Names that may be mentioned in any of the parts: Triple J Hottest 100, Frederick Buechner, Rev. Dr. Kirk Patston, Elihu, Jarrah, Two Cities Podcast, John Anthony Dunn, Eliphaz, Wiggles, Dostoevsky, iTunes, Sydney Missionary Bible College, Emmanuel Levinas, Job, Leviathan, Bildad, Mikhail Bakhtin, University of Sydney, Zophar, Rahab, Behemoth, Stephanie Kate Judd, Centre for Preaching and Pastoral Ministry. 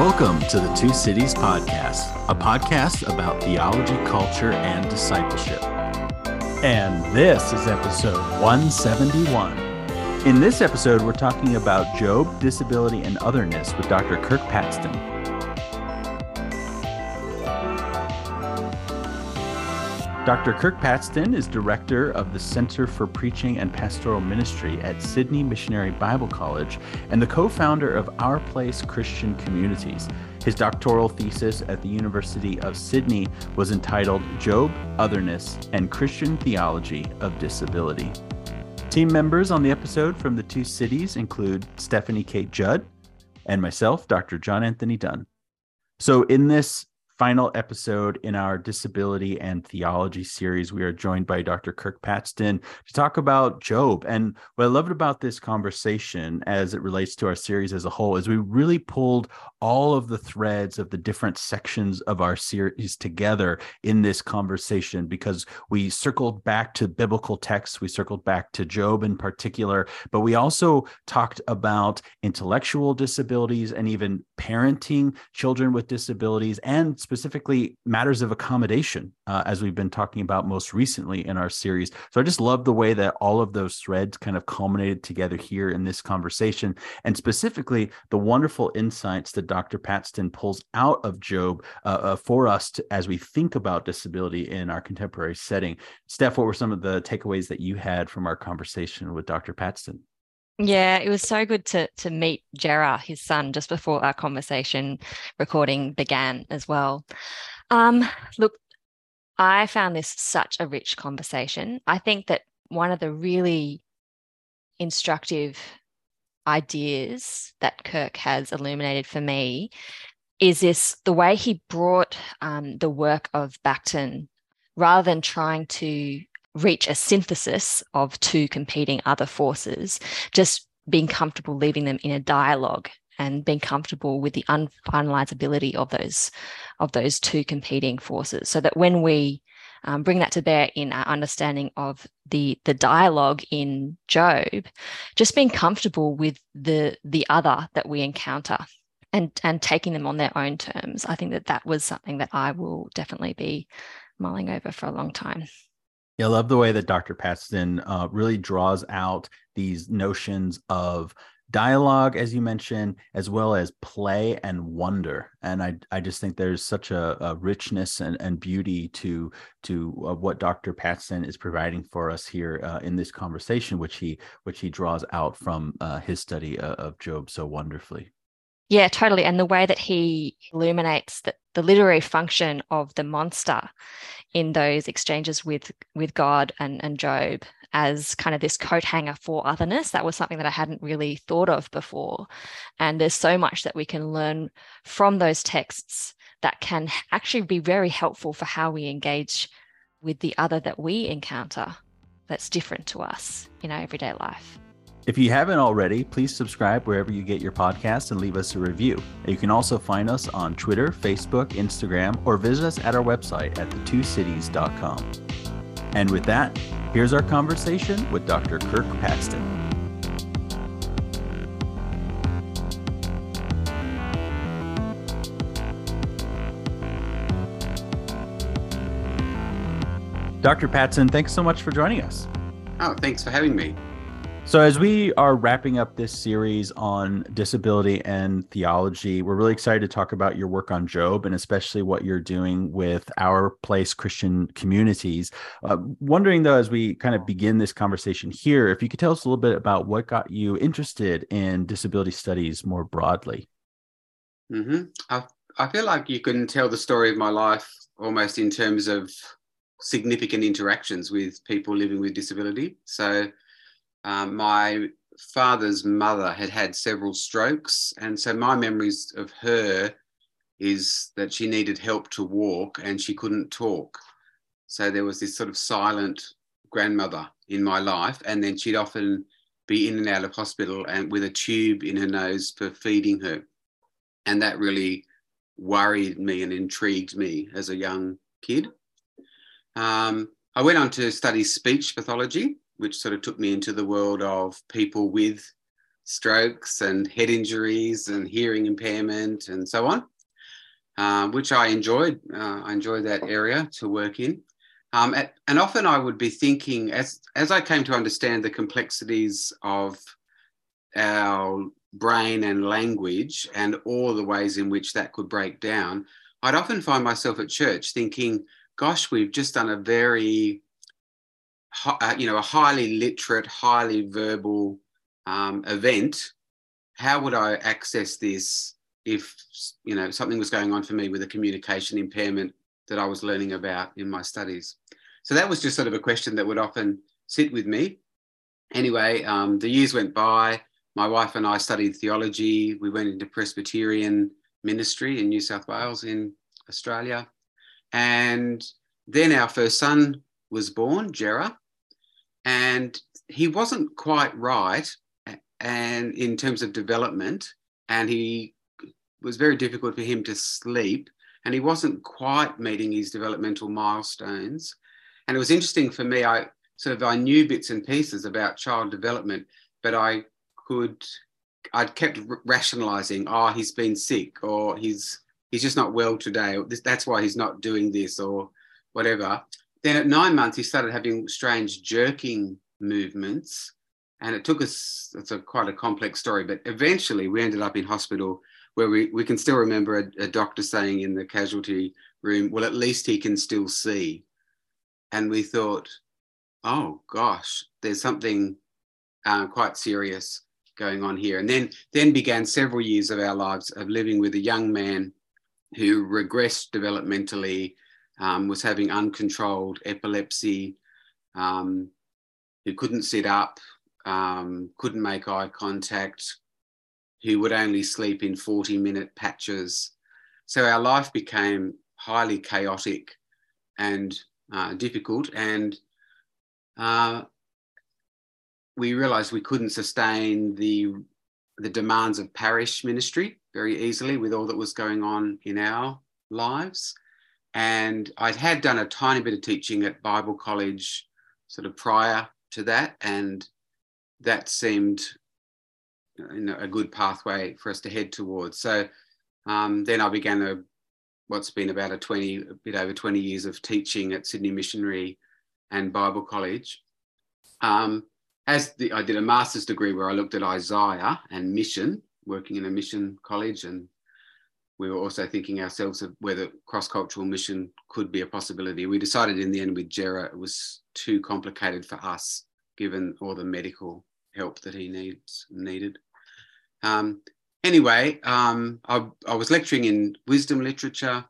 Welcome to the Two Cities Podcast, a podcast about theology, culture, and discipleship. And this is episode 171. In this episode, we're talking about Job, disability, and otherness with Dr. Kirk Patston. Dr. Kirk Patston is director of the Centre for Preaching and Pastoral Ministry at Sydney Missionary Bible College and the co-founder of Our Place Christian Communities. His doctoral thesis at the University of Sydney was entitled Job, Otherness, and Christian Theology of Disability. Team members on the episode from the Two Cities include Stephanie Kate Judd and myself, Dr. John Anthony Dunn. So in this final episode in our disability and theology series, we are joined by Dr. Kirk Patston to talk about Job. And what I loved about this conversation as it relates to our series as a whole is we really pulled all of the threads of the different sections of our series together in this conversation, because we circled back to biblical texts, we circled back to Job in particular, but we also talked about intellectual disabilities and even parenting children with disabilities, and specifically matters of accommodation, as we've been talking about most recently in our series. So I just love the way that all of those threads kind of culminated together here in this conversation, and specifically the wonderful insights that Dr. Patston pulls out of Job for us as we think about disability in our contemporary setting. Steph, what were some of the takeaways that you had from our conversation with Dr. Patston? Yeah, it was so good to meet Jarrah, his son, just before our conversation recording began as well. Look, I found this such a rich conversation. I think that one of the really instructive ideas that Kirk has illuminated for me is this, the way he brought the work of Bakhtin, rather than trying to reach a synthesis of two competing other forces, just being comfortable leaving them in a dialogue and being comfortable with the unfinalizability of those two competing forces, so that when we bring that to bear in our understanding of the dialogue in Job, just being comfortable with the other that we encounter and taking them on their own terms. I think that was something that I will definitely be mulling over for a long time. Yeah, I love the way that Dr. Patston really draws out these notions of dialogue, as you mentioned, as well as play and wonder. And I just think there's such a richness and beauty to what Dr. Patston is providing for us here in this conversation, which he draws out from his study of Job so wonderfully. Yeah, totally. And the way that he illuminates the literary function of the monster in those exchanges with God and Job as kind of this coat hanger for otherness, that was something that I hadn't really thought of before. And there's so much that we can learn from those texts that can actually be very helpful for how we engage with the other that we encounter that's different to us in our everyday life. If you haven't already, please subscribe wherever you get your podcast and leave us a review. You can also find us on Twitter, Facebook, Instagram, or visit us at our website at thetwocities.com. And with that, here's our conversation with Dr. Kirk Patston. Dr. Patston, thanks so much for joining us. Oh, thanks for having me. So as we are wrapping up this series on disability and theology, we're really excited to talk about your work on Job and especially what you're doing with Our Place Christian Communities. Wondering, though, as we kind of begin this conversation here, if you could tell us a little bit about what got you interested in disability studies more broadly. Mm-hmm. I feel like you can tell the story of my life almost in terms of significant interactions with people living with disability. So my father's mother had several strokes, and so my memories of her is that she needed help to walk and she couldn't talk. So there was this sort of silent grandmother in my life, and then she'd often be in and out of hospital and with a tube in her nose for feeding her. And that really worried me and intrigued me as a young kid. I went on to study speech pathology, which sort of took me into the world of people with strokes and head injuries and hearing impairment and so on, which I enjoyed. I enjoyed that area to work in. And often I would be thinking, as I came to understand the complexities of our brain and language and all the ways in which that could break down, I'd often find myself at church thinking, gosh, we've just done a very, a highly literate, highly verbal event. How would I access this if, something was going on for me with a communication impairment that I was learning about in my studies? So that was just sort of a question that would often sit with me. Anyway, the years went by. My wife and I studied theology. We went into Presbyterian ministry in New South Wales in Australia. And then our first son was born, Jarrah, and he wasn't quite right and in terms of development, and it was very difficult for him to sleep, and he wasn't quite meeting his developmental milestones. And it was interesting for me, I knew bits and pieces about child development, but I'd kept rationalizing, he's been sick, or he's just not well today, or that's why he's not doing this, or whatever. Then at 9 months, he started having strange jerking movements, and it took us, it's quite a complex story, but eventually we ended up in hospital where we can still remember a doctor saying in the casualty room, well, at least he can still see. And we thought, oh gosh, there's something quite serious going on here. And then began several years of our lives of living with a young man who regressed developmentally, was having uncontrolled epilepsy, who couldn't sit up, couldn't make eye contact, who would only sleep in 40-minute patches. So our life became highly chaotic and difficult, and we realised we couldn't sustain the demands of parish ministry very easily with all that was going on in our lives. And I had done a tiny bit of teaching at Bible college sort of prior to that, and that seemed a good pathway for us to head towards. So then I began what's been about a bit over 20 years of teaching at Sydney Missionary and Bible College. I did a master's degree where I looked at Isaiah and mission, working in a mission college, and we were also thinking ourselves of whether cross-cultural mission could be a possibility. We decided in the end with Jarrah it was too complicated for us, given all the medical help that he needed. I was lecturing in wisdom literature,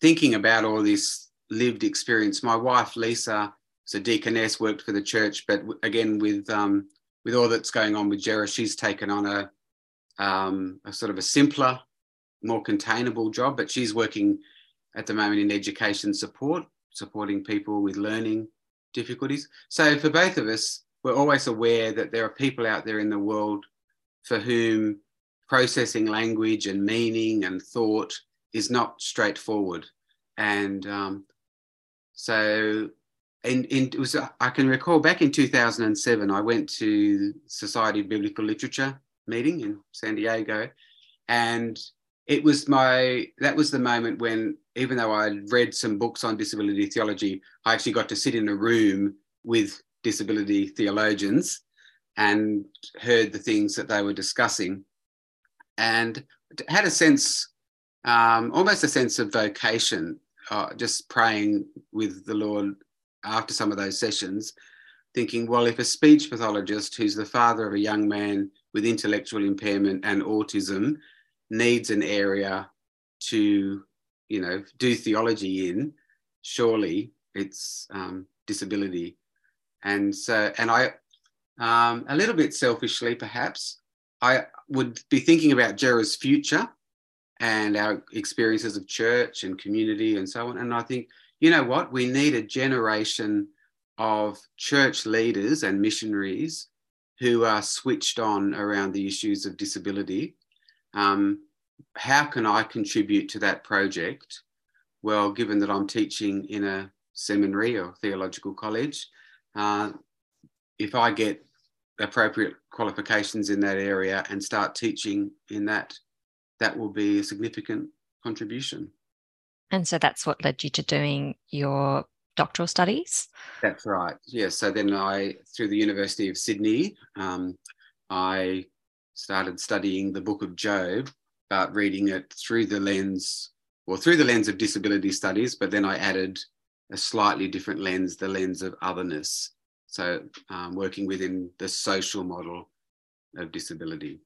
thinking about all this lived experience. My wife, Lisa, is a deaconess, worked for the church, but again, with all that's going on with Jarrah, she's taken on a sort of a simpler, more containable job, but she's working at the moment in education support, supporting people with learning difficulties. So for both of us, we're always aware that there are people out there in the world for whom processing language and meaning and thought is not straightforward. And I can recall back in 2007, I went to Society of Biblical Literature meeting in San Diego, and that was the moment when, even though I'd read some books on disability theology, I actually got to sit in a room with disability theologians and heard the things that they were discussing, and had a sense, almost a sense of vocation, just praying with the Lord after some of those sessions, thinking, well, if a speech pathologist who's the father of a young man with intellectual impairment and autism needs an area to, do theology in, surely it's disability. And so, and I, a little bit selfishly perhaps, I would be thinking about Jarrah's future and our experiences of church and community and so on. And I think, you know what, we need a generation of church leaders and missionaries who are switched on around the issues of disability. How can I contribute to that project? Well, given that I'm teaching in a seminary or theological college, if I get appropriate qualifications in that area and start teaching in that, that will be a significant contribution. And so that's what led you to doing your doctoral studies? That's right. Yeah. So then I, through the University of Sydney, I started studying the Book of Job, but reading it through the lens, well, through the lens of disability studies, but then I added a slightly different lens, the lens of otherness. So working within the social model of disability.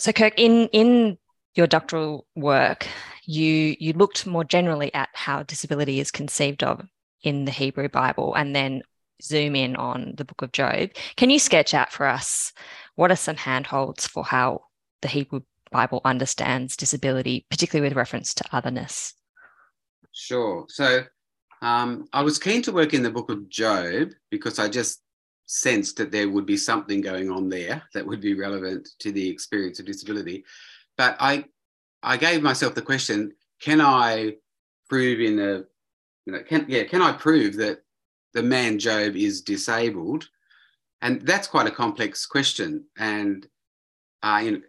So Kirk, in your doctoral work, you looked more generally at how disability is conceived of in the Hebrew Bible and then zoom in on the Book of Job. Can you sketch out for us what are some handholds for how the Hebrew Bible understands disability, particularly with reference to otherness? Sure. So I was keen to work in the Book of Job because I just sensed that there would be something going on there that would be relevant to the experience of disability. But I gave myself the question, can I prove in a, you know, can I prove that the man Job is disabled? And that's quite a complex question. And you know,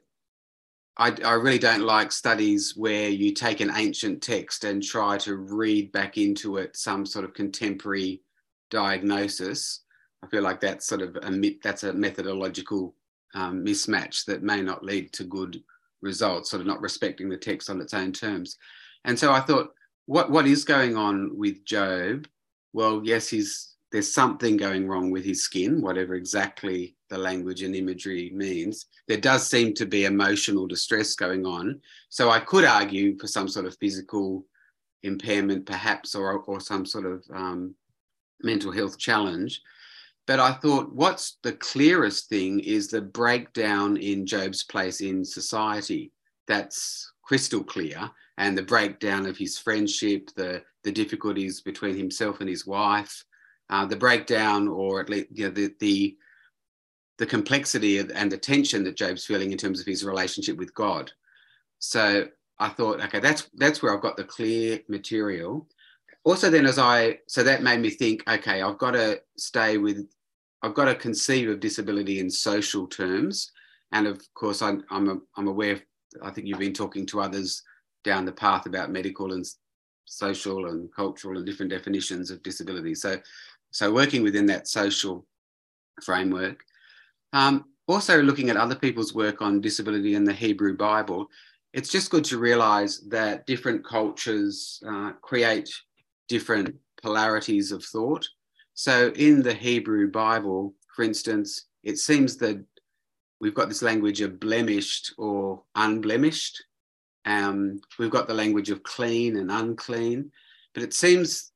I really don't like studies where you take an ancient text and try to read back into it some sort of contemporary diagnosis. I feel like that's sort of a methodological mismatch that may not lead to good results, sort of not respecting the text on its own terms. And so I thought, what is going on with Job? Well, yes, there's something going wrong with his skin, whatever exactly the language and imagery means. There does seem to be emotional distress going on. So I could argue for some sort of physical impairment perhaps, or some sort of mental health challenge. But I thought what's the clearest thing is the breakdown in Job's place in society. That's crystal clear. And the breakdown of his friendship, the difficulties between himself and his wife, the breakdown, or at least, you know, the complexity and the tension that Job's feeling in terms of his relationship with God. So I thought, okay, that's where I've got the clear material. Also, then, so that made me think, okay, I've got to conceive of disability in social terms, and of course, I'm aware. I think you've been talking to others down the path about medical and social and cultural and different definitions of disability. So working within that social framework. Also looking at other people's work on disability in the Hebrew Bible, it's just good to realise that different cultures create different polarities of thought. So in the Hebrew Bible, for instance, it seems that we've got this language of blemished or unblemished. We've got the language of clean and unclean. But it seems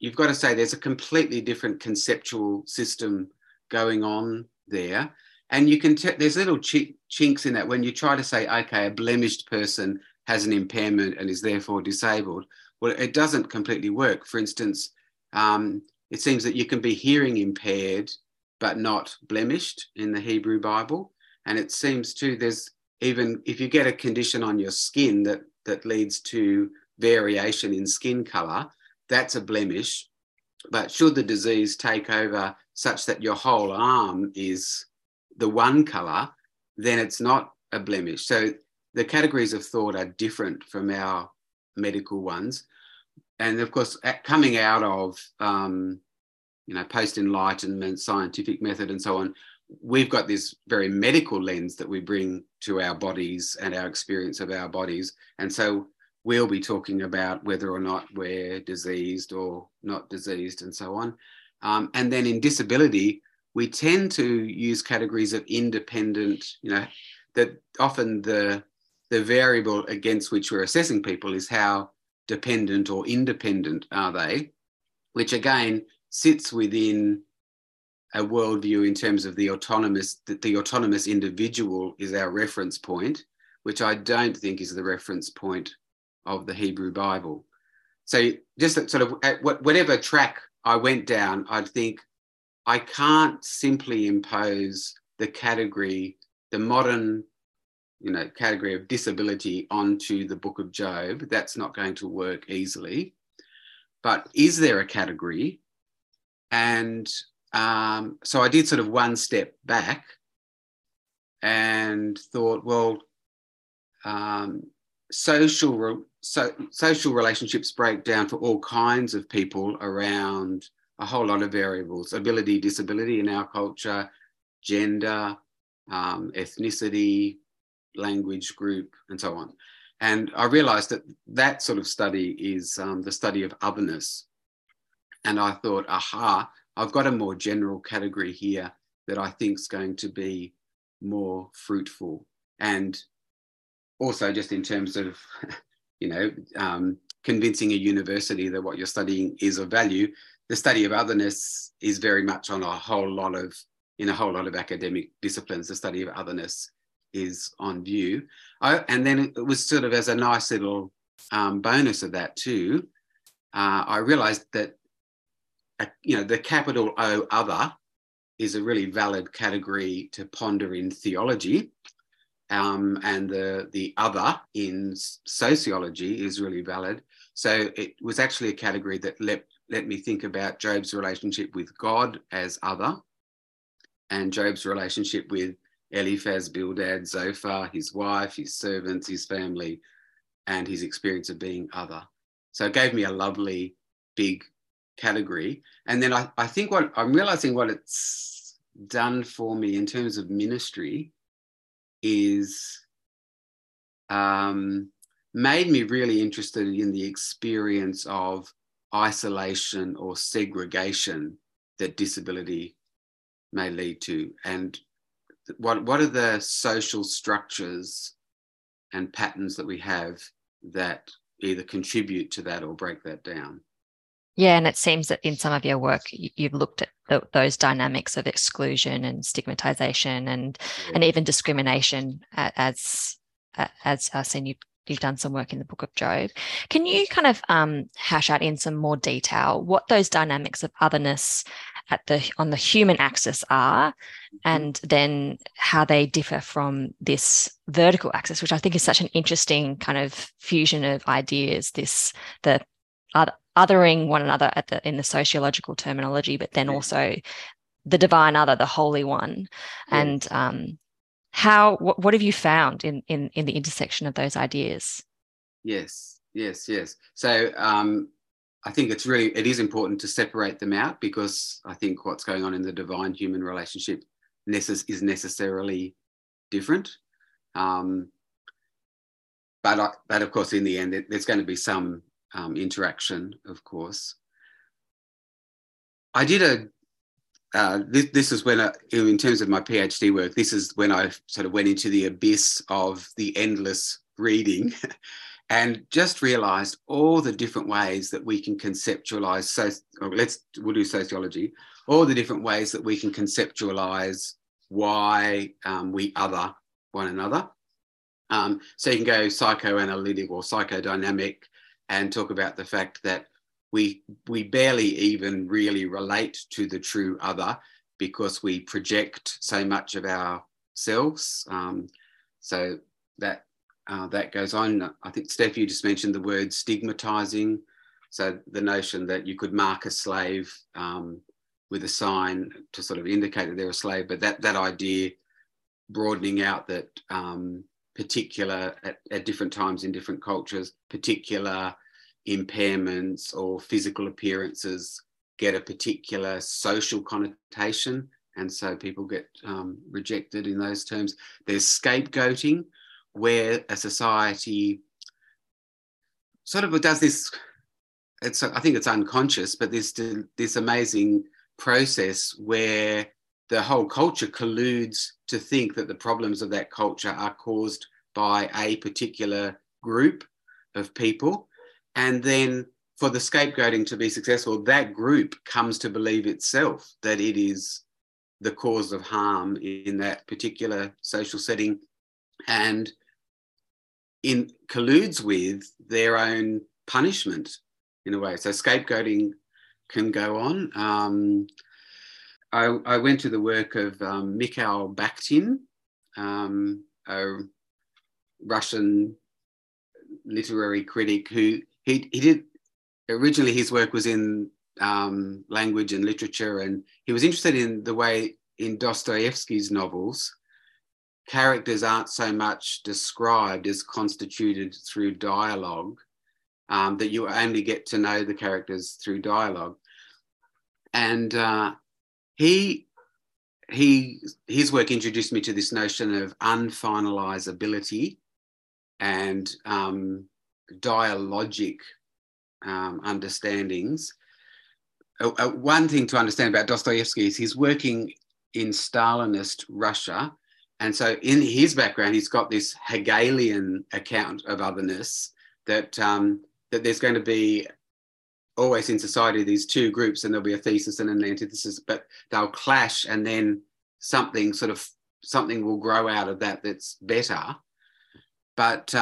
you've got to say there's a completely different conceptual system going on there, and you can there's little chinks in that. When you try to say, okay, a blemished person has an impairment and is therefore disabled, well, it doesn't completely work. For instance, it seems that you can be hearing impaired but not blemished in the Hebrew Bible, and it seems too there's, even if you get a condition on your skin that leads to variation in skin colour, that's a blemish. But should the disease take over such that your whole arm is the one colour, then it's not a blemish. So the categories of thought are different from our medical ones. And of course, coming out of, you know, post-enlightenment, scientific method and so on, we've got this very medical lens that we bring to our bodies and our experience of our bodies. And so we'll be talking about whether or not we're diseased or not diseased and so on. And then in disability, we tend to use categories of independent, you know, that often the variable against which we're assessing people is how dependent or independent are they, which again sits within a worldview in terms of the autonomous individual is our reference point, which I don't think is the reference point of the Hebrew Bible. So just sort of at whatever track I went down, I'd think I can't simply impose the category, the modern, you know, category of disability onto the Book of Job. That's not going to work easily. But is there a category? And So I did sort of one step back and thought, well, social relationships break down for all kinds of people around a whole lot of variables: ability, disability in our culture, gender, ethnicity, language group, and so on. And I realised that that sort of study is the study of otherness. And I thought, aha, I've got a more general category here that I think is going to be more fruitful. And also just in terms of, you know, convincing a university that what you're studying is of value, the study of otherness is very much on in a whole lot of academic disciplines. The study of otherness is on view. And then it was sort of as a nice little bonus of that too, I realised that, you know, the capital O other is a really valid category to ponder in theology, and the other in sociology is really valid. So it was actually a category that let me think about Job's relationship with God as other, and Job's relationship with Eliphaz, Bildad, Zophar, his wife, his servants, his family, and his experience of being other. So it gave me a lovely big category. And then I think what I'm realising what it's done for me in terms of ministry is made me really interested in the experience of isolation or segregation that disability may lead to, and what are the social structures and patterns that we have that either contribute to that or break that down. Yeah, and it seems that in some of your work, you've looked at those dynamics of exclusion and stigmatization and even discrimination as us, and you've done some work in the Book of Job. Can you kind of hash out in some more detail what those dynamics of otherness on the human axis are, and then how they differ from this vertical axis, which I think is such an interesting kind of fusion of ideas, the othering one another in the sociological terminology, but then also the divine other, the holy one, and what have you found in the intersection of those ideas? Yes. So I think it is important to separate them out, because I think what's going on in the divine human relationship is necessarily different. But of course, in the end, there's going to be some interaction, of course. I did this is when in terms of my PhD work, this is when I sort of went into the abyss of the endless reading and just realised all the different ways that we can conceptualise, we'll do sociology, all the different ways that we can conceptualise why we other one another. So you can go psychoanalytic or psychodynamic and talk about the fact that we barely even really relate to the true other because we project so much of ourselves. So that goes on. I think, Steph, you just mentioned the word stigmatizing. So the notion that you could mark a slave with a sign to sort of indicate that they're a slave, but that idea broadening out that particular at different times in different cultures, particular impairments or physical appearances get a particular social connotation, and so people get rejected in those terms. There's scapegoating, where a society sort of does this, I think it's unconscious, but this amazing process where the whole culture colludes to think that the problems of that culture are caused by a particular group of people. And then for the scapegoating to be successful, that group comes to believe itself that it is the cause of harm in that particular social setting, and in colludes with their own punishment in a way. So scapegoating can go on. I went to the work of Mikhail Bakhtin, a Russian literary critic who he did. Originally, his work was in language and literature, and he was interested in the way in Dostoevsky's novels characters aren't so much described as constituted through dialogue, that you only get to know the characters through dialogue. And his work introduced me to this notion of unfinalizability and dialogic understandings. One thing to understand about Dostoevsky is he's working in Stalinist Russia, and so in his background he's got this Hegelian account of otherness, that that there's going to be always in society these two groups, and there'll be a thesis and an antithesis, but they'll clash, and then something will grow out of that that's better. But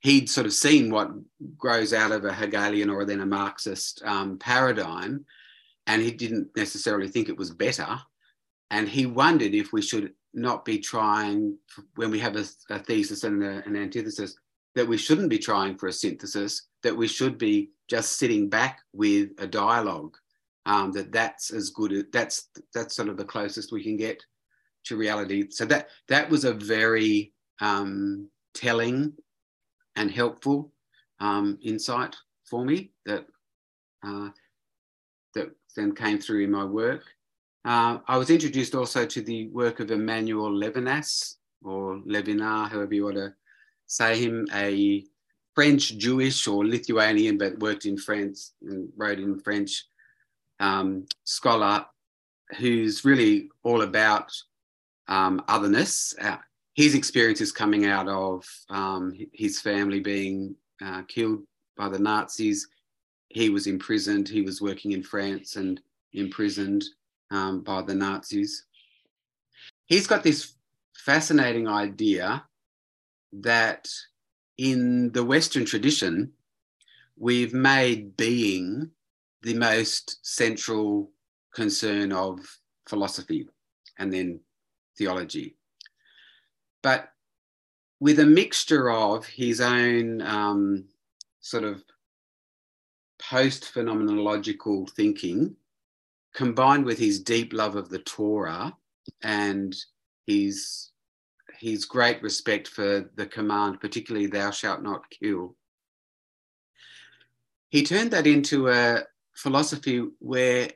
he'd sort of seen what grows out of a Hegelian or then a Marxist paradigm, and he didn't necessarily think it was better. And he wondered if we should not be trying, when we have a thesis and an antithesis, that we shouldn't be trying for a synthesis, that we should be just sitting back with a dialogue, that's as good, that's sort of the closest we can get to reality. So that was a very telling and helpful insight for me that then came through in my work. I was introduced also to the work of Emmanuel Levinas, or Levinas, however you want to say him, a French Jewish or Lithuanian, but worked in France and wrote in French, scholar who's really all about otherness. His experience is coming out of his family being killed by the Nazis. He was imprisoned. He was working in France and imprisoned by the Nazis. He's got this fascinating idea that in the Western tradition, we've made being the most central concern of philosophy and then theology. But with a mixture of his own sort of post-phenomenological thinking, combined with his deep love of the Torah and his great respect for the command, particularly thou shalt not kill, he turned that into a philosophy where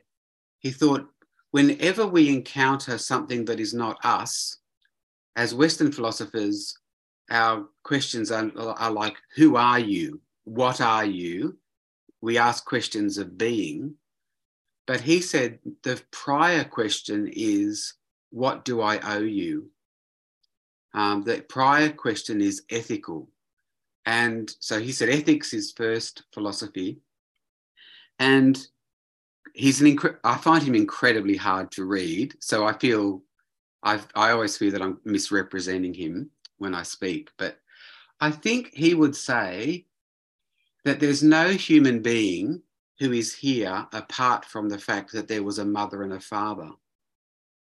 he thought whenever we encounter something that is not us, as Western philosophers, our questions are like, who are you? What are you? We ask questions of being. But he said the prior question is, what do I owe you? The prior question is ethical. And so he said ethics is first philosophy. And I find him incredibly hard to read. So I always feel that I'm misrepresenting him when I speak, but I think he would say that there's no human being who is here apart from the fact that there was a mother and a father.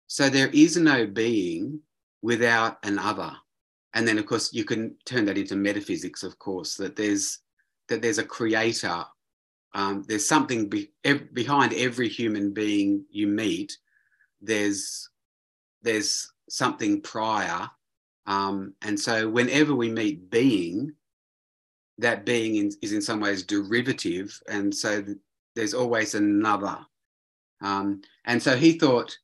So there is no being without an other. And then, of course, you can turn that into metaphysics, of course, that there's a creator. There's something behind every human being you meet. There's something prior. And so whenever we meet being, that being is in some ways derivative. And so there's always another. And so he thought,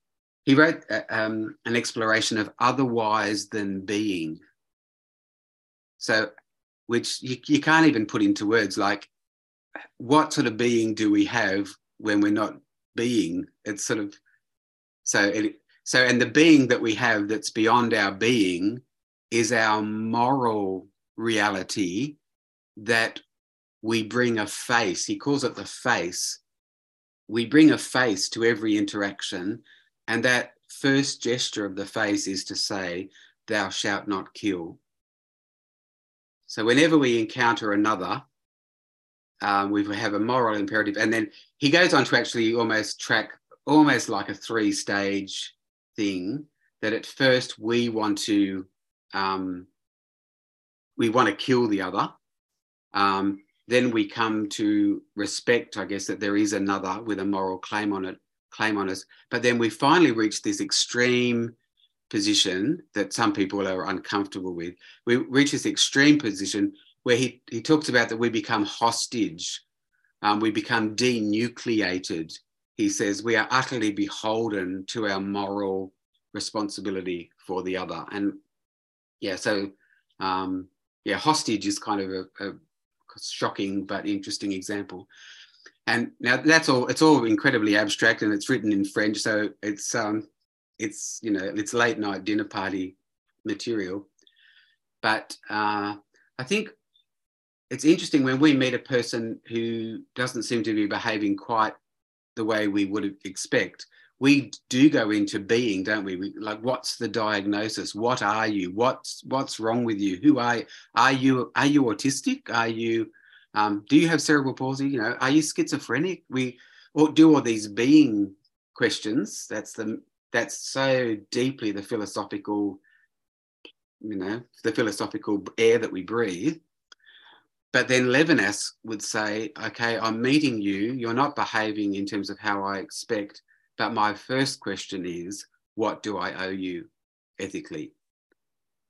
he wrote an exploration of otherwise than being. So, which you can't even put into words, like what sort of being do we have when we're not being? It's sort of, and the being that we have that's beyond our being is our moral reality that we bring a face. He calls it the face. We bring a face to every interaction, and that first gesture of the face is to say, thou shalt not kill. So whenever we encounter another, we have a moral imperative. And then he goes on to actually almost like a three-stage thing, that at first we want to kill the other, then we come to respect, I guess, that there is another with a moral claim on us. But then we finally reach this extreme position that some people are uncomfortable with. We reach this extreme position where he talks about that we become hostage, we become denucleated. He says we are utterly beholden to our moral responsibility for the other. And yeah, so hostage is kind of a shocking but interesting example. And now that's all, it's all incredibly abstract, and it's written in French, so it's you know, it's late night dinner party material. But I think it's interesting when we meet a person who doesn't seem to be behaving quite the way we would expect. We do go into being, don't we? Like, what's the diagnosis? What are you? What's wrong with you? Who are you? Are you autistic? Are you? Do you have cerebral palsy? You know, are you schizophrenic? We do all these being questions. That's so deeply the philosophical, you know, the philosophical air that we breathe. But then Levinas would say, okay, I'm meeting you. You're not behaving in terms of how I expect. But my first question is, what do I owe you ethically?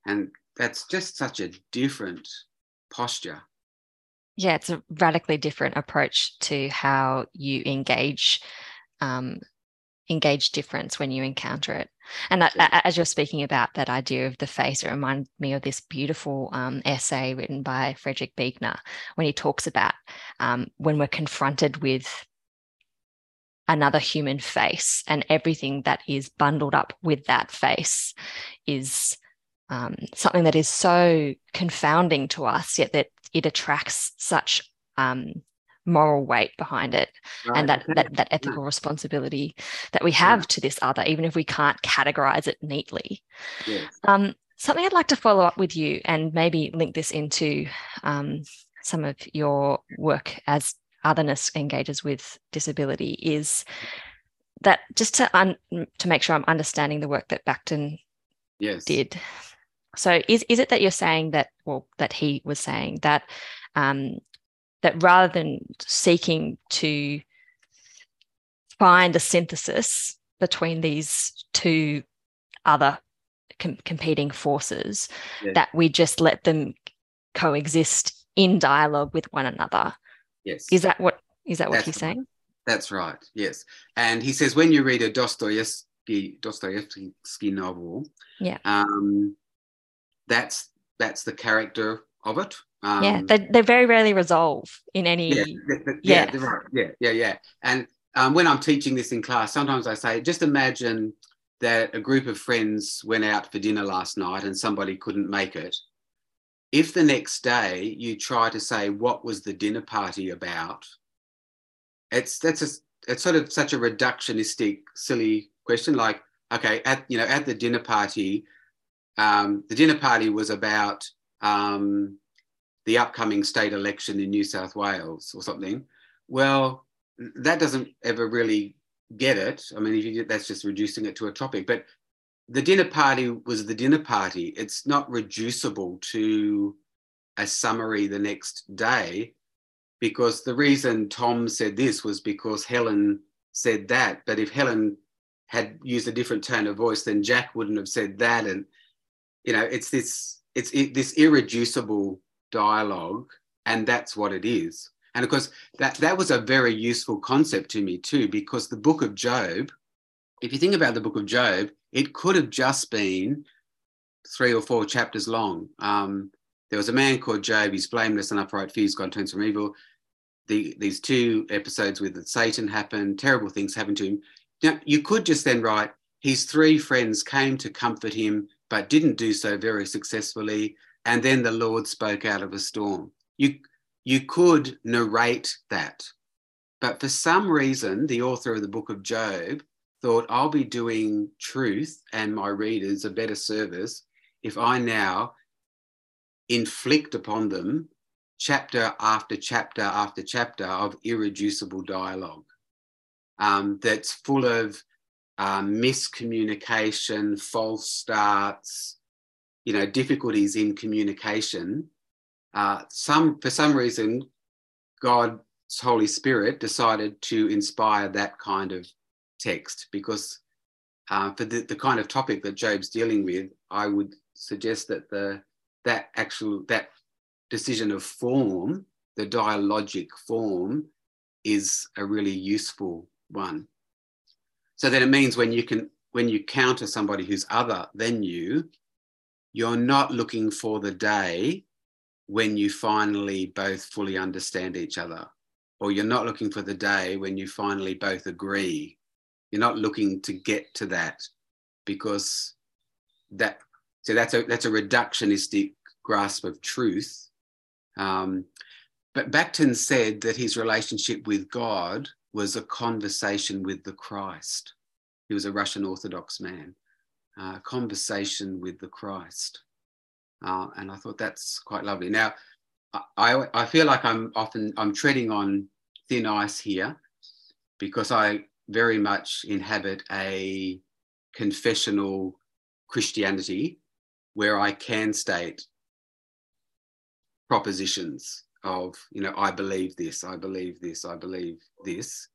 And that's just such a different posture. Yeah, it's a radically different approach to how you engage difference when you encounter it. And as you're speaking about that idea of the face, it reminded me of this beautiful essay written by Frederick Buechner when he talks about when we're confronted with another human face, and everything that is bundled up with that face is something that is so confounding to us, yet that it attracts such moral weight behind it, right? And that ethical responsibility that we have to this other, even if we can't categorize it neatly. Yes. Something I'd like to follow up with you and maybe link this into some of your work as otherness engages with disability is that just to make sure I'm understanding the work that Bakhtin did. So is it that you're saying that, well, that he was saying that that rather than seeking to find a synthesis between these two other competing forces, that we just let them coexist in dialogue with one another? Yes. Is that what he's saying? That's right, yes. And he says when you read a Dostoevsky novel, that's the character of it. They very rarely resolve in any... And when I'm teaching this in class, sometimes I say, just imagine that a group of friends went out for dinner last night and somebody couldn't make it. If the next day you try to say, what was the dinner party about? It's sort of such a reductionistic, silly question. Like, okay, at the dinner party, was about the upcoming state election in New South Wales or something. Well, that doesn't ever really get it. I mean, that's just reducing it to a topic. But the dinner party was the dinner party. It's not reducible to a summary the next day, because the reason Tom said this was because Helen said that. But if Helen had used a different tone of voice, then Jack wouldn't have said that. And, you know, it's this irreducible dialogue, and that's what it is. And, of course, that was a very useful concept to me too, because the book of Job, if you think about the book of Job, it could have just been 3 or 4 chapters long. There was a man called Job, he's blameless and upright, fears God, turns from evil. These 2 episodes with Satan happened, terrible things happened to him. Now, you could just then write, his 3 friends came to comfort him, but didn't do so very successfully, and then the Lord spoke out of a storm. You could narrate that. But for some reason, the author of the book of Job thought, I'll be doing truth and my readers a better service if I now inflict upon them chapter after chapter after chapter of irreducible dialogue that's full of miscommunication, false starts, you know, difficulties in communication. For some reason, God's Holy Spirit decided to inspire that kind of text, because for the kind of topic that Job's dealing with, I would suggest that that decision of form, the dialogic form, is a really useful one. So then it means when you counter somebody who's other than you, you're not looking for the day when you finally both fully understand each other, or you're not looking for the day when you finally both agree. You're not looking to get to that, because that's a reductionistic grasp of truth. But Bakhtin said that his relationship with God was a conversation with the Christ. He was a Russian Orthodox man, conversation with the Christ. And I thought that's quite lovely. Now, I feel like I'm treading on thin ice here, because I very much inhabit a confessional Christianity where I can state propositions of, I believe this, I believe this, I believe this.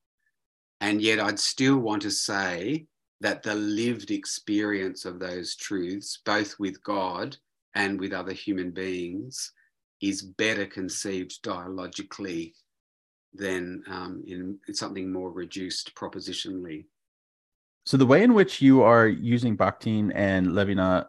And yet I'd still want to say that the lived experience of those truths, both with God and with other human beings, is better conceived dialogically than in something more reduced propositionally. So the way in which you are using Bakhtin and Levinas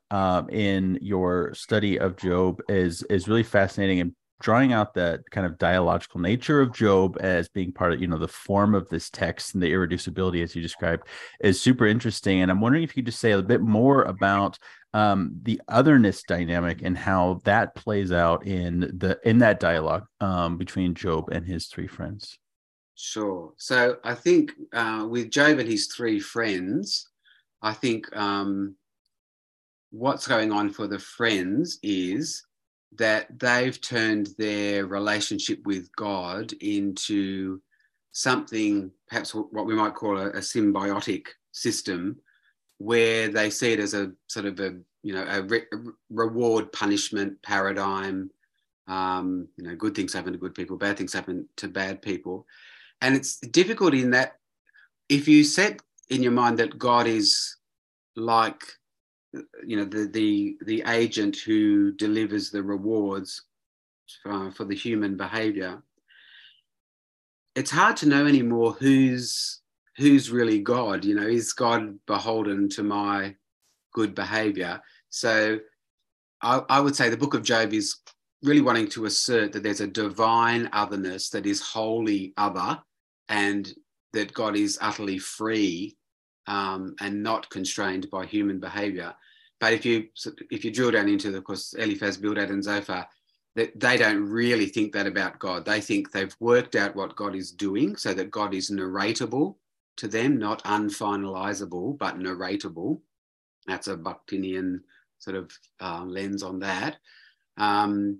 in your study of Job is really fascinating, and drawing out that kind of dialogical nature of Job as being part of, the form of this text and the irreducibility as you described is super interesting. And I'm wondering if you could just say a bit more about the otherness dynamic and how that plays out in that dialogue between Job and his three friends. Sure. So I think with Job and his three friends, I think what's going on for the friends is that they've turned their relationship with God into something, perhaps what we might call a symbiotic system, where they see it as a sort of a reward punishment paradigm. Good things happen to good people, bad things happen to bad people. And it's difficult in that if you set in your mind that God is like, the agent who delivers the rewards for the human behavior, it's hard to know anymore who's really God. Is God beholden to my good behavior? So I would say the book of Job is really wanting to assert that there's a divine otherness that is wholly other, and that God is utterly free and not constrained by human behaviour. But if you drill down into, of course, Eliphaz, Bildad and Zophar, they don't really think that about God. They think they've worked out what God is doing, so that God is narratable to them, not unfinalisable, but narratable. That's a Bakhtinian sort of lens on that. And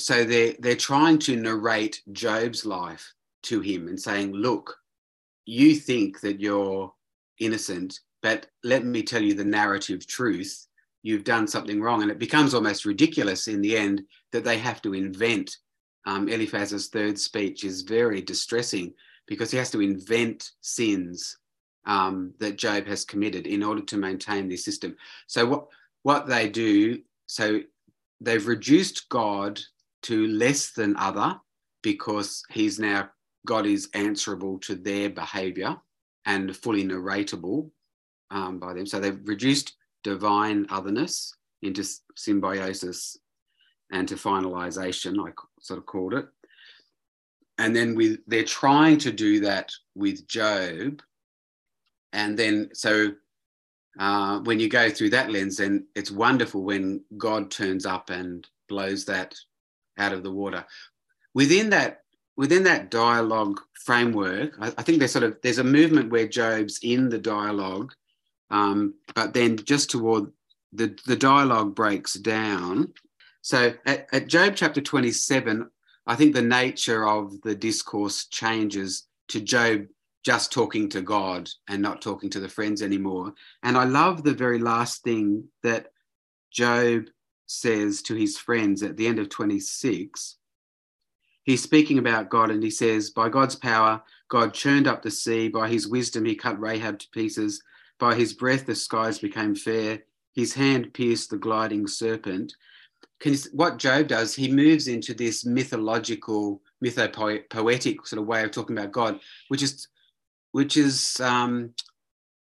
so they're trying to narrate Job's life to him and saying, look, you think that you're innocent, but let me tell you the narrative truth. You've done something wrong. And it becomes almost ridiculous in the end that they have to invent. Eliphaz's third speech is very distressing, because he has to invent sins that Job has committed in order to maintain this system. So what they do, so they've reduced God to less than other, because he's now, God is answerable to their behaviour and fully narratable by them. So they've reduced divine otherness into symbiosis and to finalisation, I sort of called it. And then they're trying to do that with Job. And then so when you go through that lens, then it's wonderful when God turns up and blows that out of the water. Within that dialogue framework, I think there's a movement where Job's in the dialogue, but then just toward the dialogue breaks down. So at Job chapter 27, I think the nature of the discourse changes to Job just talking to God and not talking to the friends anymore. And I love the very last thing that Job says to his friends at the end of 26. He's speaking about God, and he says, by God's power, God churned up the sea. By his wisdom, he cut Rahab to pieces. By his breath, the skies became fair. His hand pierced the gliding serpent. What Job does, he moves into this mythological, mythopoetic sort of way of talking about God, which is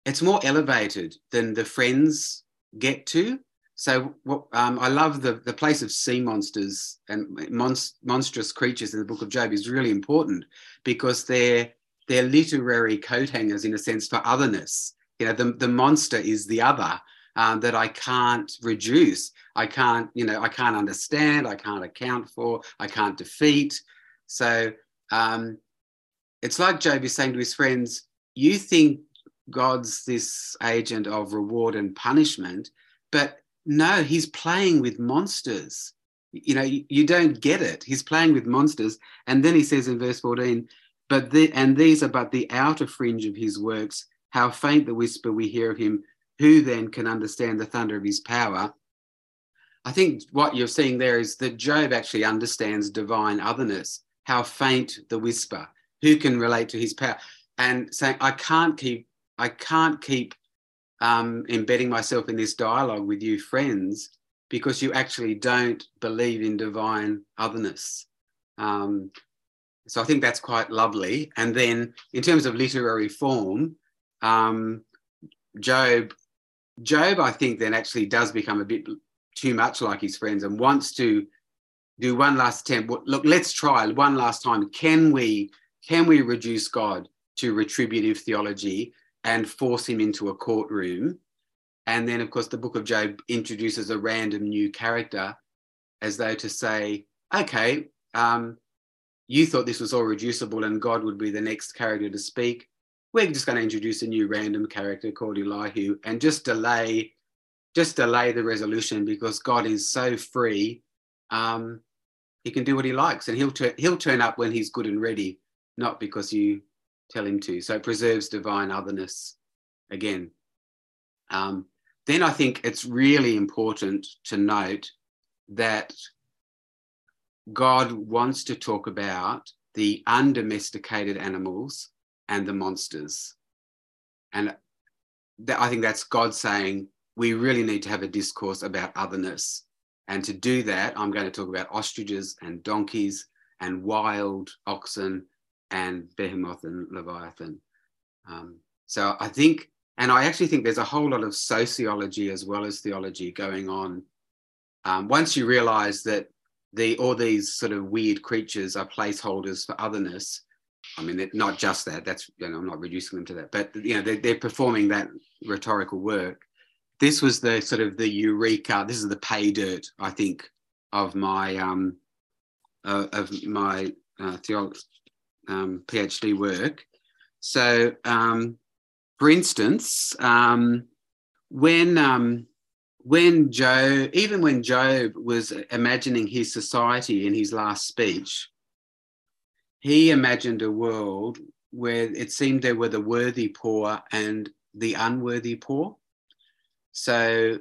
it's more elevated than the friends get to. So I love the place of sea monsters and monstrous creatures in the book of Job is really important, because they're literary coat hangers, in a sense, for otherness. You know, the monster is the other that I can't reduce. I can't understand. I can't account for. I can't defeat. So it's like Job is saying to his friends, you think God's this agent of reward and punishment, but no, he's playing with monsters. You know, you don't get it. He's playing with monsters. And then he says in verse 14, and these are but the outer fringe of his works. How faint the whisper we hear of him. Who then can understand the thunder of his power? I think what you're seeing there is that Job actually understands divine otherness. How faint the whisper. Who can relate to his power? And saying, I can't keep embedding myself in this dialogue with you friends, because you actually don't believe in divine otherness. So I think that's quite lovely. And then in terms of literary form, Job, I think, then actually does become a bit too much like his friends and wants to do one last attempt. Look, let's try one last time. Can we reduce God to retributive theology and force him into a courtroom? And then, of course, the book of Job introduces a random new character, as though to say, okay, you thought this was all reducible and God would be the next character to speak. We're just going to introduce a new random character called Elihu and just delay the resolution, because God is so free. He can do what he likes, and he'll turn up when he's good and ready, not because you tell him to. So it preserves divine otherness again. Then I think it's really important to note that God wants to talk about the undomesticated animals and the monsters. And I think that's God saying, we really need to have a discourse about otherness. And to do that, I'm going to talk about ostriches and donkeys and wild oxen and Behemoth and Leviathan. So I think, and I actually think there's a whole lot of sociology as well as theology going on. Once you realise that all these sort of weird creatures are placeholders for otherness, I mean, not just that, that's, you know, I'm not reducing them to that, but, you know, they're performing that rhetorical work. This was the sort of the eureka, this is the pay dirt, I think, of my theology. PhD work. So, for instance, when Job was imagining his society in his last speech, he imagined a world where it seemed there were the worthy poor and the unworthy poor. So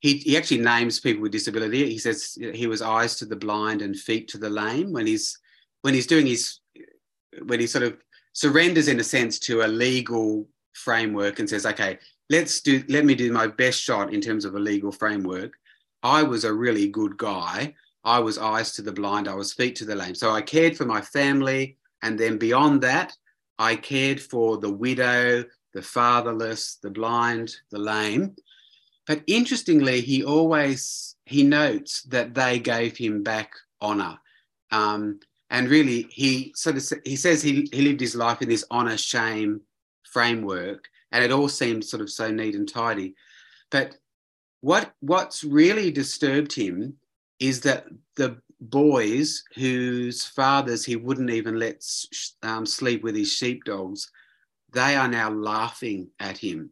he actually names people with disability. He says he was eyes to the blind and feet to the lame when he sort of surrenders, in a sense, to a legal framework and says, okay, let me do my best shot in terms of a legal framework. I was a really good guy. I was eyes to the blind. I was feet to the lame. So I cared for my family. And then beyond that, I cared for the widow, the fatherless, the blind, the lame. But interestingly, he notes that they gave him back honour. And really, he says he lived his life in this honour-shame framework, and it all seemed sort of so neat and tidy. But what's really disturbed him is that the boys whose fathers he wouldn't even let sleep with his sheepdogs, they are now laughing at him.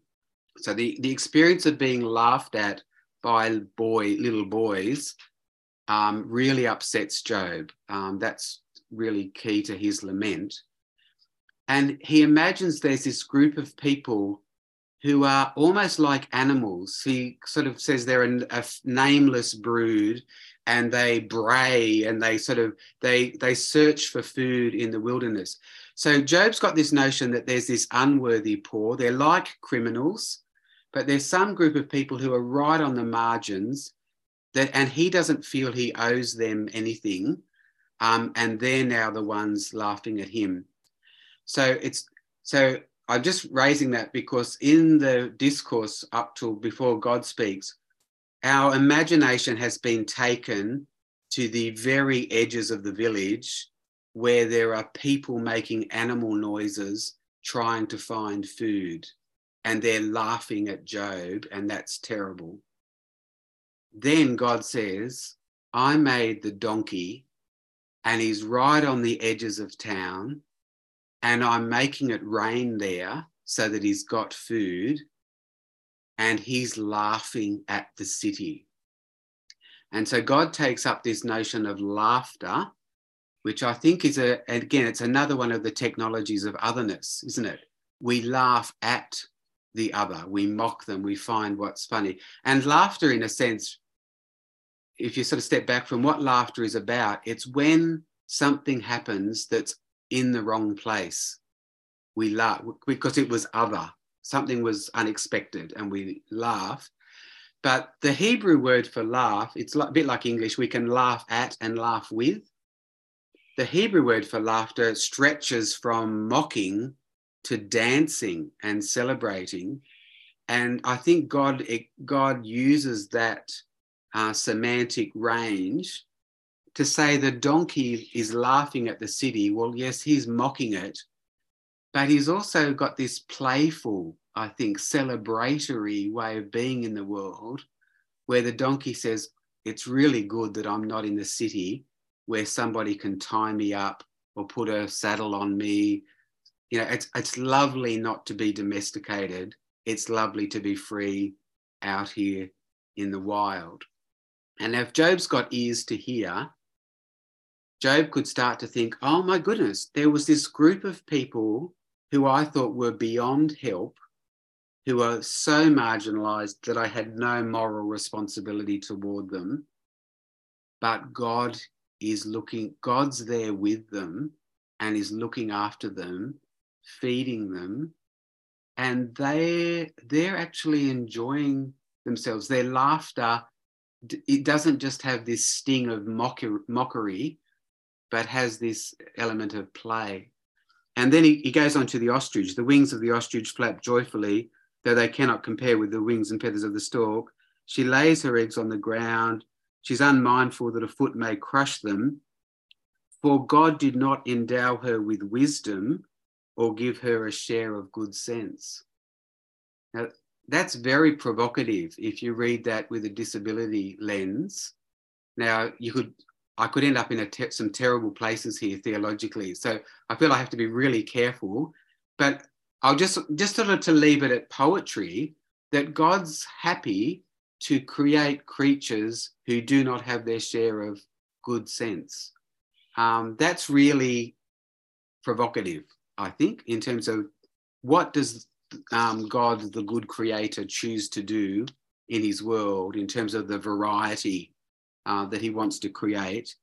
So the experience of being laughed at by little boys really upsets Job. That's really key to his lament. And he imagines there's this group of people who are almost like animals. He sort of says they're a nameless brood, and they bray and they sort of they search for food in the wilderness. So Job's got this notion that there's this unworthy poor. They're like criminals, but there's some group of people who are right on the margins, that, and he doesn't feel he owes them anything, and they're now the ones laughing at him. So I'm just raising that because in the discourse up till before God speaks, our imagination has been taken to the very edges of the village where there are people making animal noises trying to find food, and they're laughing at Job, and that's terrible. Then God says, I made the donkey and he's right on the edges of town, and I'm making it rain there so that he's got food, and he's laughing at the city. And so God takes up this notion of laughter, which I think is, again, it's another one of the technologies of otherness, isn't it? We laugh at the other, we mock them, we find what's funny. And laughter, in a sense, if you sort of step back from what laughter is about, it's when something happens that's in the wrong place. We laugh because it was other. Something was unexpected and we laugh. But the Hebrew word for laugh, it's a bit like English, we can laugh at and laugh with. The Hebrew word for laughter stretches from mocking to dancing and celebrating. And I think God uses that semantic range to say the donkey is laughing at the city. Well, yes, he's mocking it, but he's also got this playful, I think, celebratory way of being in the world, where the donkey says, it's really good that I'm not in the city where somebody can tie me up or put a saddle on me. You know, it's lovely not to be domesticated. It's lovely to be free out here in the wild. And if Job's got ears to hear, Job could start to think, oh my goodness, there was this group of people who I thought were beyond help, who are so marginalised that I had no moral responsibility toward them. But God is looking, God's there with them and is looking after them, feeding them, and they're actually enjoying themselves. Their laughter, it doesn't just have this sting of mockery, but has this element of play. And then he goes on to the ostrich. The wings of the ostrich flap joyfully, though they cannot compare with the wings and feathers of the stork. She lays her eggs on the ground. She's unmindful that a foot may crush them. For God did not endow her with wisdom or give her a share of good sense. Now, that's very provocative if you read that with a disability lens. Now, I could end up in some terrible places here theologically. So I feel I have to be really careful, but I'll just sort of to leave it at poetry, that God's happy to create creatures who do not have their share of good sense. That's really provocative, I think, in terms of what does God, the good creator, choose to do in his world in terms of the variety that he wants to create.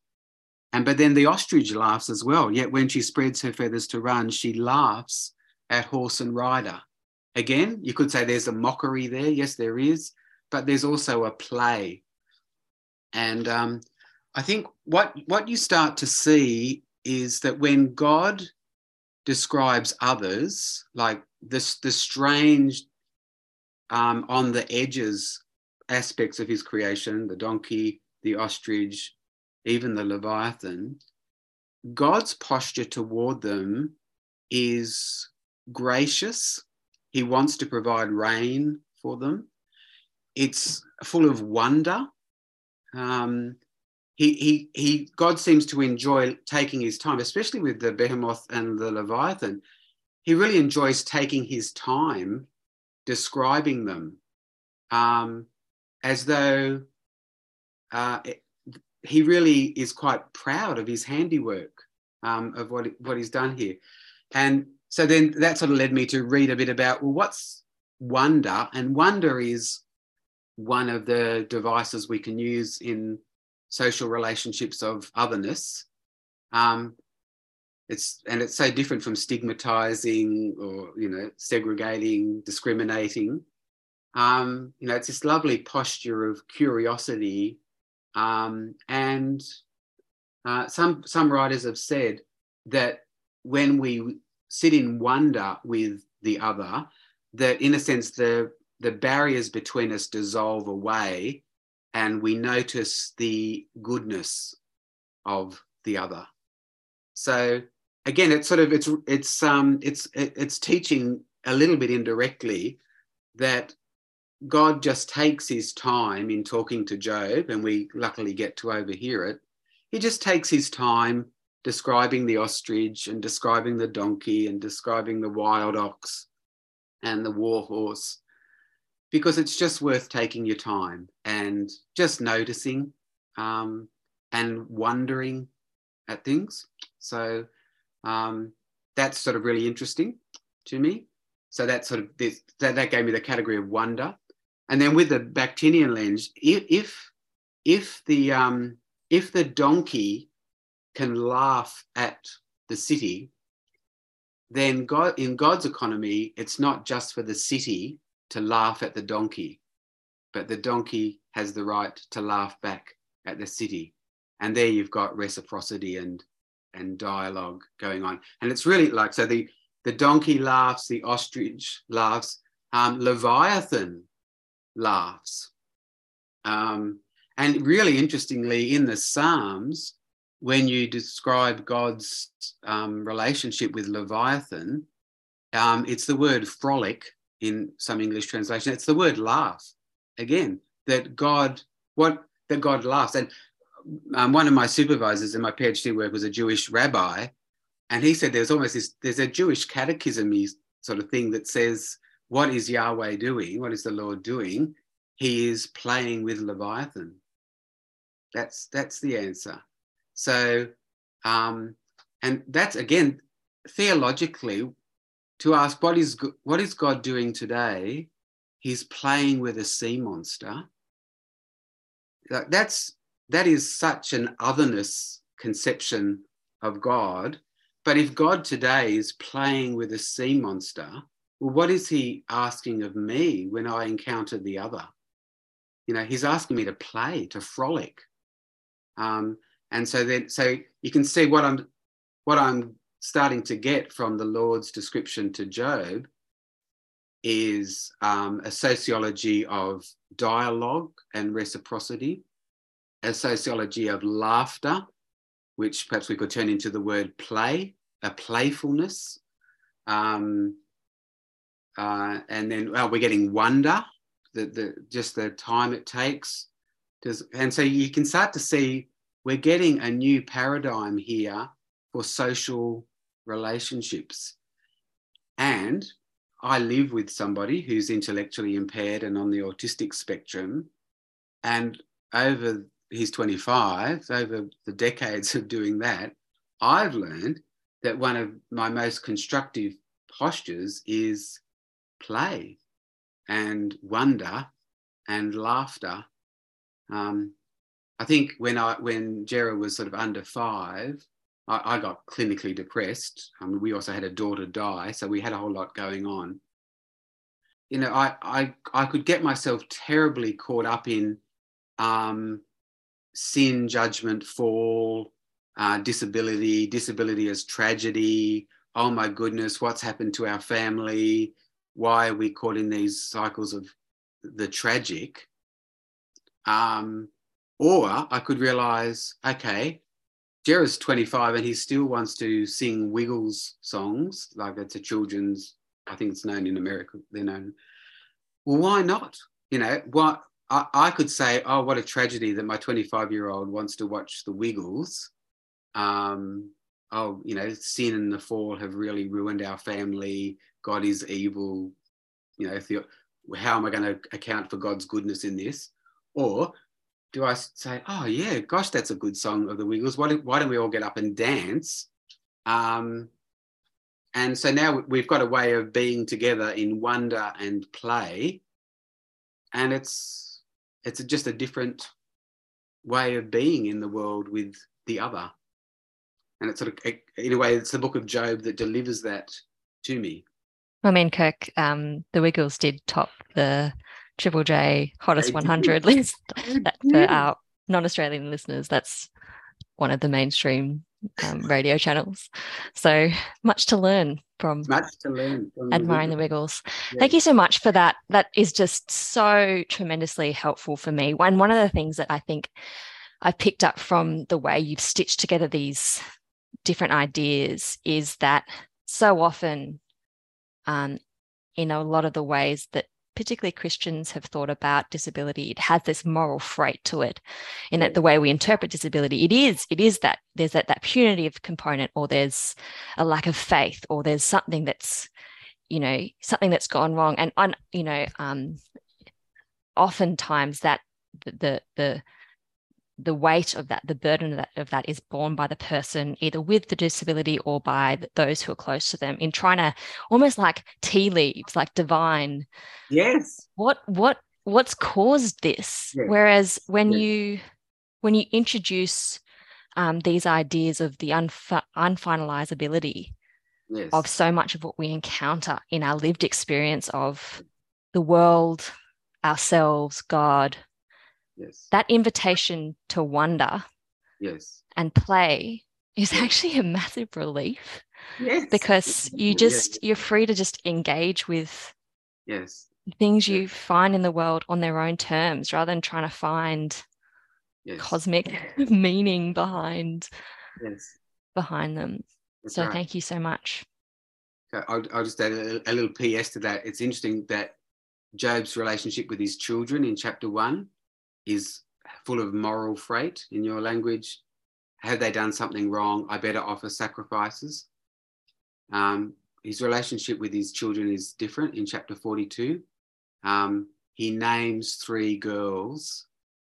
But then the ostrich laughs as well. Yet when she spreads her feathers to run, she laughs at horse and rider. Again, you could say there's a mockery there. Yes, there is, but there's also a play. And I think what you start to see is that when God describes others, like the strange on the edges aspects of his creation, the donkey, the ostrich, even the Leviathan, God's posture toward them is gracious. He wants to provide rain for them. It's full of wonder. God seems to enjoy taking his time, especially with the Behemoth and the Leviathan. He really enjoys taking his time describing them, as though he really is quite proud of his handiwork, of what he's done here. And so then that sort of led me to read a bit about, well, what's wonder, and wonder is one of the devices we can use in social relationships of otherness. It's so different from stigmatizing or, you know, segregating, discriminating. You know, it's this lovely posture of curiosity. Some writers have said that when we sit in wonder with the other, that in a sense the barriers between us dissolve away and we notice the goodness of the other. So again, it's teaching a little bit indirectly that God just takes his time in talking to Job, and we luckily get to overhear it. He just takes his time describing the ostrich and describing the donkey and describing the wild ox and the war horse, because it's just worth taking your time and just noticing and wondering at things. So that's sort of really interesting to me. So that sort of that gave me the category of wonder. And then with the Bakhtinian lens, if the donkey can laugh at the city, then God, in God's economy, it's not just for the city to laugh at the donkey, but the donkey has the right to laugh back at the city. And there you've got reciprocity and dialogue going on. And it's really like, so the donkey laughs, the ostrich laughs, Leviathan laughs. And really interestingly, in the Psalms, when you describe God's relationship with Leviathan, it's the word frolic in some English translation. It's the word laugh again. That God laughs. And one of my supervisors in my PhD work was a Jewish rabbi, and he said there's a Jewish catechism-y sort of thing that says, what is Yahweh doing? What is the Lord doing? He is playing with Leviathan. That's the answer. So, and that's, again, theologically, to ask what is God doing today? He's playing with a sea monster. Like that is such an otherness conception of God. But if God today is playing with a sea monster, well, what is he asking of me when I encounter the other? You know, he's asking me to play, to frolic. So you can see what I'm starting to get from the Lord's description to Job is a sociology of dialogue and reciprocity, a sociology of laughter, which perhaps we could turn into the word play, a playfulness. And then we're getting wonder, just the time it takes. And so you can start to see we're getting a new paradigm here for social relationships. And I live with somebody who's intellectually impaired and on the autistic spectrum. And he's 25, over the decades of doing that, I've learned that one of my most constructive postures is play and wonder and laughter. I think when Jarrah was sort of under 5, I got clinically depressed. I mean, we also had a daughter die, so we had a whole lot going on. You know, I could get myself terribly caught up in sin, judgment, fall, disability as tragedy. Oh my goodness, what's happened to our family? Why are we caught in these cycles of the tragic? Or I could realise, okay, Jarrah's 25 and he still wants to sing Wiggles songs, like it's a children's, I think it's known in America, they're known. Well, why not? You know, I could say, oh, what a tragedy that my 25-year-old wants to watch the Wiggles. Oh, you know, sin and the fall have really ruined our family. God is evil. You know, how am I going to account for God's goodness in this? Or do I say, oh, yeah, gosh, that's a good song of the Wiggles. Why don't we all get up and dance? And so now we've got a way of being together in wonder and play, and it's just a different way of being in the world with the other. And it's sort of, in a way, it's the book of Job that delivers that to me. I mean, Kirk, the Wiggles did top the Triple J Hottest 100 list. For our non-Australian listeners, that's one of the mainstream radio channels. So much to learn from. Much to learn from admiring the Wiggles. Yeah. Thank you so much for that. That is just so tremendously helpful for me. And one of the things that I think I picked up from the way you've stitched together these different ideas is that so often, in a lot of the ways that particularly Christians have thought about disability, it has this moral freight to it, in that the way we interpret disability, it is that there's that punitive component, or there's a lack of faith, or there's something that's, you know, something that's gone wrong, and oftentimes that the weight of that, the burden of that is borne by the person either with the disability or by those who are close to them, in trying to almost like tea leaves, like divine. Yes. What's caused this? Yes. Whereas when you introduce these ideas of the unfinalizability yes. of so much of what we encounter in our lived experience of the world, ourselves, God. Yes. That invitation to wonder yes. and play is actually a massive relief yes. because you're free to just engage with yes. things yes. you find in the world on their own terms, rather than trying to find yes. cosmic meaning behind them. That's so right. Thank you so much. I'll just add a little PS to that. It's interesting that Job's relationship with his children in chapter 1 is full of moral freight, in your language. Have they done something wrong? I better offer sacrifices. His relationship with his children is different in chapter 42. He names 3 girls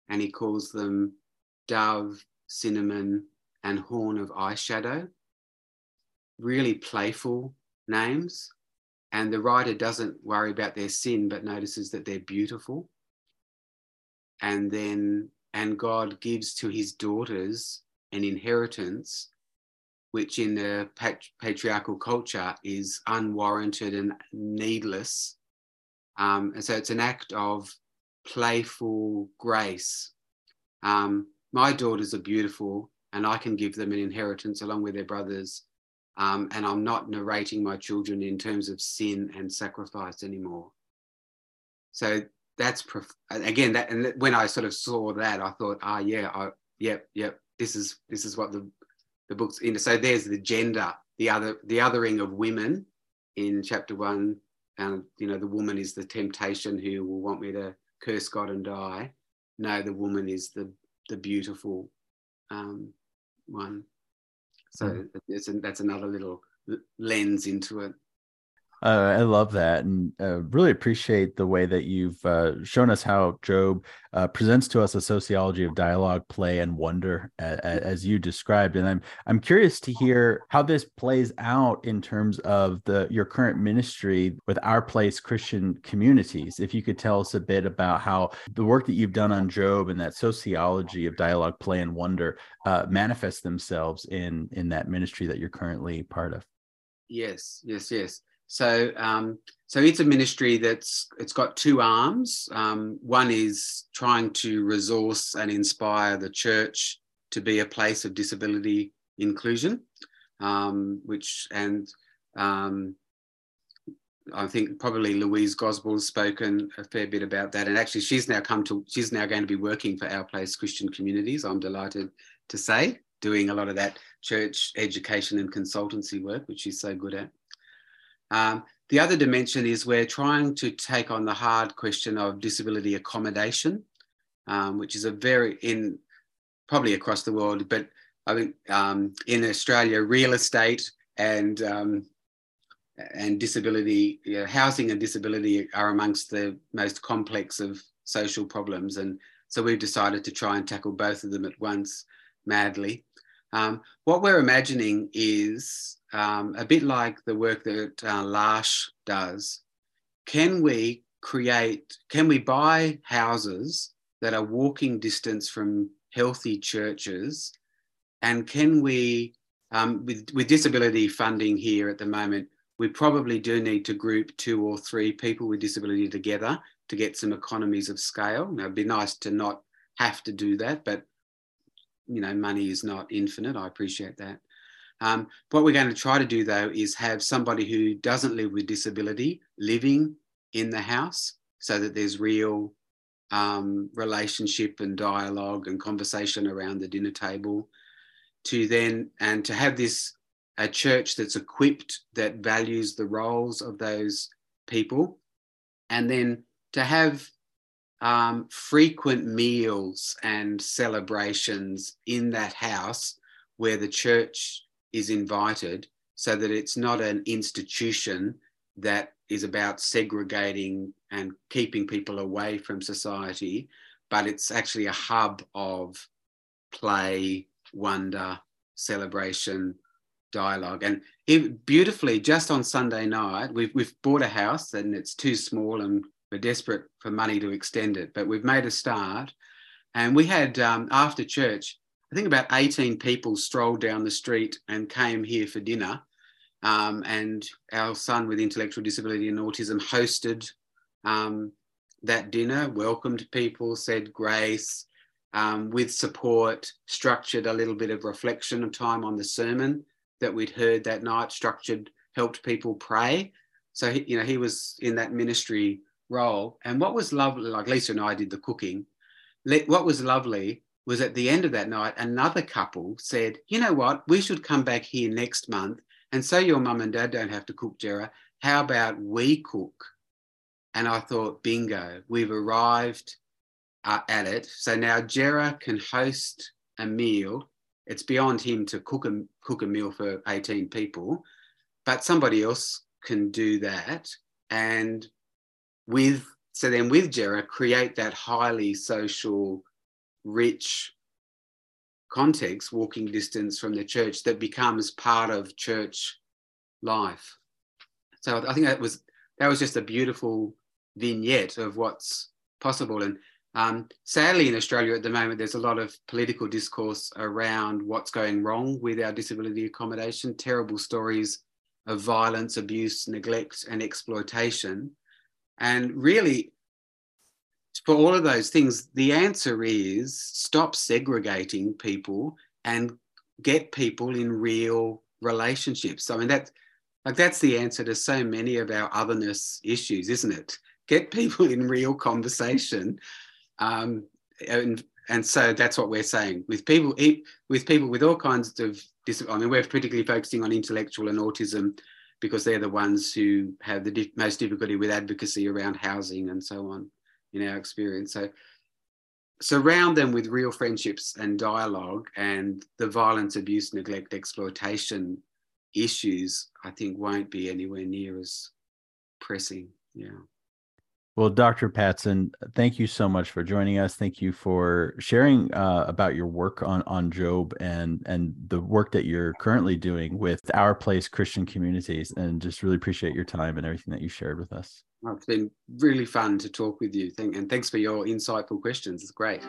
and he calls them Dove, Cinnamon, and Horn of Eyeshadow. Really playful names. And the writer doesn't worry about their sin, but notices that they're beautiful. And God gives to his daughters an inheritance, which in the patriarchal culture is unwarranted and needless. And so it's an act of playful grace. My daughters are beautiful and I can give them an inheritance along with their brothers. And I'm not narrating my children in terms of sin and sacrifice anymore. So that's again that, and when I sort of saw that, I thought, this is what the book's into. So there's the gender, the othering of women in chapter 1, and the woman is the temptation who will want me to curse God and die. No, the woman is the beautiful one. So that's another little lens into it. I love that, and really appreciate the way that you've shown us how Job presents to us a sociology of dialogue, play, and wonder, as you described. And I'm curious to hear how this plays out in terms of your current ministry with Our Place Christian Communities. If you could tell us a bit about how the work that you've done on Job and that sociology of dialogue, play, and wonder manifests themselves in that ministry that you're currently part of. Yes. So it's a ministry it's got 2 arms. One is trying to resource and inspire the church to be a place of disability inclusion, which I think probably Louise Gosbell's spoken a fair bit about that. And actually, she's now going to be working for Our Place Christian Communities, I'm delighted to say, doing a lot of that church education and consultancy work, which she's so good at. The other dimension is we're trying to take on the hard question of disability accommodation, which is probably across the world, but I think in Australia, real estate and disability, housing and disability are amongst the most complex of social problems. And so we've decided to try and tackle both of them at once, madly. What we're imagining is a bit like the work that Larsh does. Can we buy houses that are walking distance from healthy churches, and can we, with disability funding here at the moment, we probably do need to group 2 or 3 people with disability together to get some economies of scale. Now, it'd be nice to not have to do that, but, you know, money is not infinite. I appreciate that. What we're going to try to do, though, is have somebody who doesn't live with disability living in the house so that there's real relationship and dialogue and conversation around the dinner table, to have this a church that's equipped, that values the roles of those people, and then to have frequent meals and celebrations in that house where the church is invited, so that it's not an institution that is about segregating and keeping people away from society, but it's actually a hub of play, wonder, celebration, dialogue. And beautifully, just on Sunday night, we've bought a house and it's too small and we're desperate for money to extend it, but we've made a start. And we had, after church, I think about 18 people strolled down the street and came here for dinner. And our son with intellectual disability and autism hosted that dinner, welcomed people, said grace, with support, structured a little bit of reflection of time on the sermon that we'd heard that night, helped people pray. So, he was in that ministry role. And what was lovely, like Lisa and I did the cooking, what was lovely was at the end of that night, another couple said, you know what, we should come back here next month, and so your mum and dad don't have to cook, Jarrah. How about we cook? And I thought, bingo, we've arrived at it. So now Jarrah can host a meal. It's beyond him to cook a meal for 18 people, but somebody else can do that. And with Jarrah, create that highly social, rich context, walking distance from the church, that becomes part of church life. So I think that was just a beautiful vignette of what's possible. And sadly, in Australia at the moment, there's a lot of political discourse around what's going wrong with our disability accommodation, terrible stories of violence, abuse, neglect and exploitation. And really, for all of those things, the answer is stop segregating people and get people in real relationships. I mean, that's the answer to so many of our otherness issues, isn't it? Get people in real conversation, and so that's what we're saying with people with all kinds of disability. I mean, we're particularly focusing on intellectual and autism because they're the ones who have the most difficulty with advocacy around housing and so on, in our experience. So surround them with real friendships and dialogue, and the violence, abuse, neglect, exploitation issues, I think, won't be anywhere near as pressing. Yeah. Well, Dr. Patston, thank you so much for joining us. Thank you for sharing about your work on Job and the work that you're currently doing with Our Place Christian Communities, and just really appreciate your time and everything that you shared with us. Well, it's been really fun to talk with you, and thanks for your insightful questions. It's great.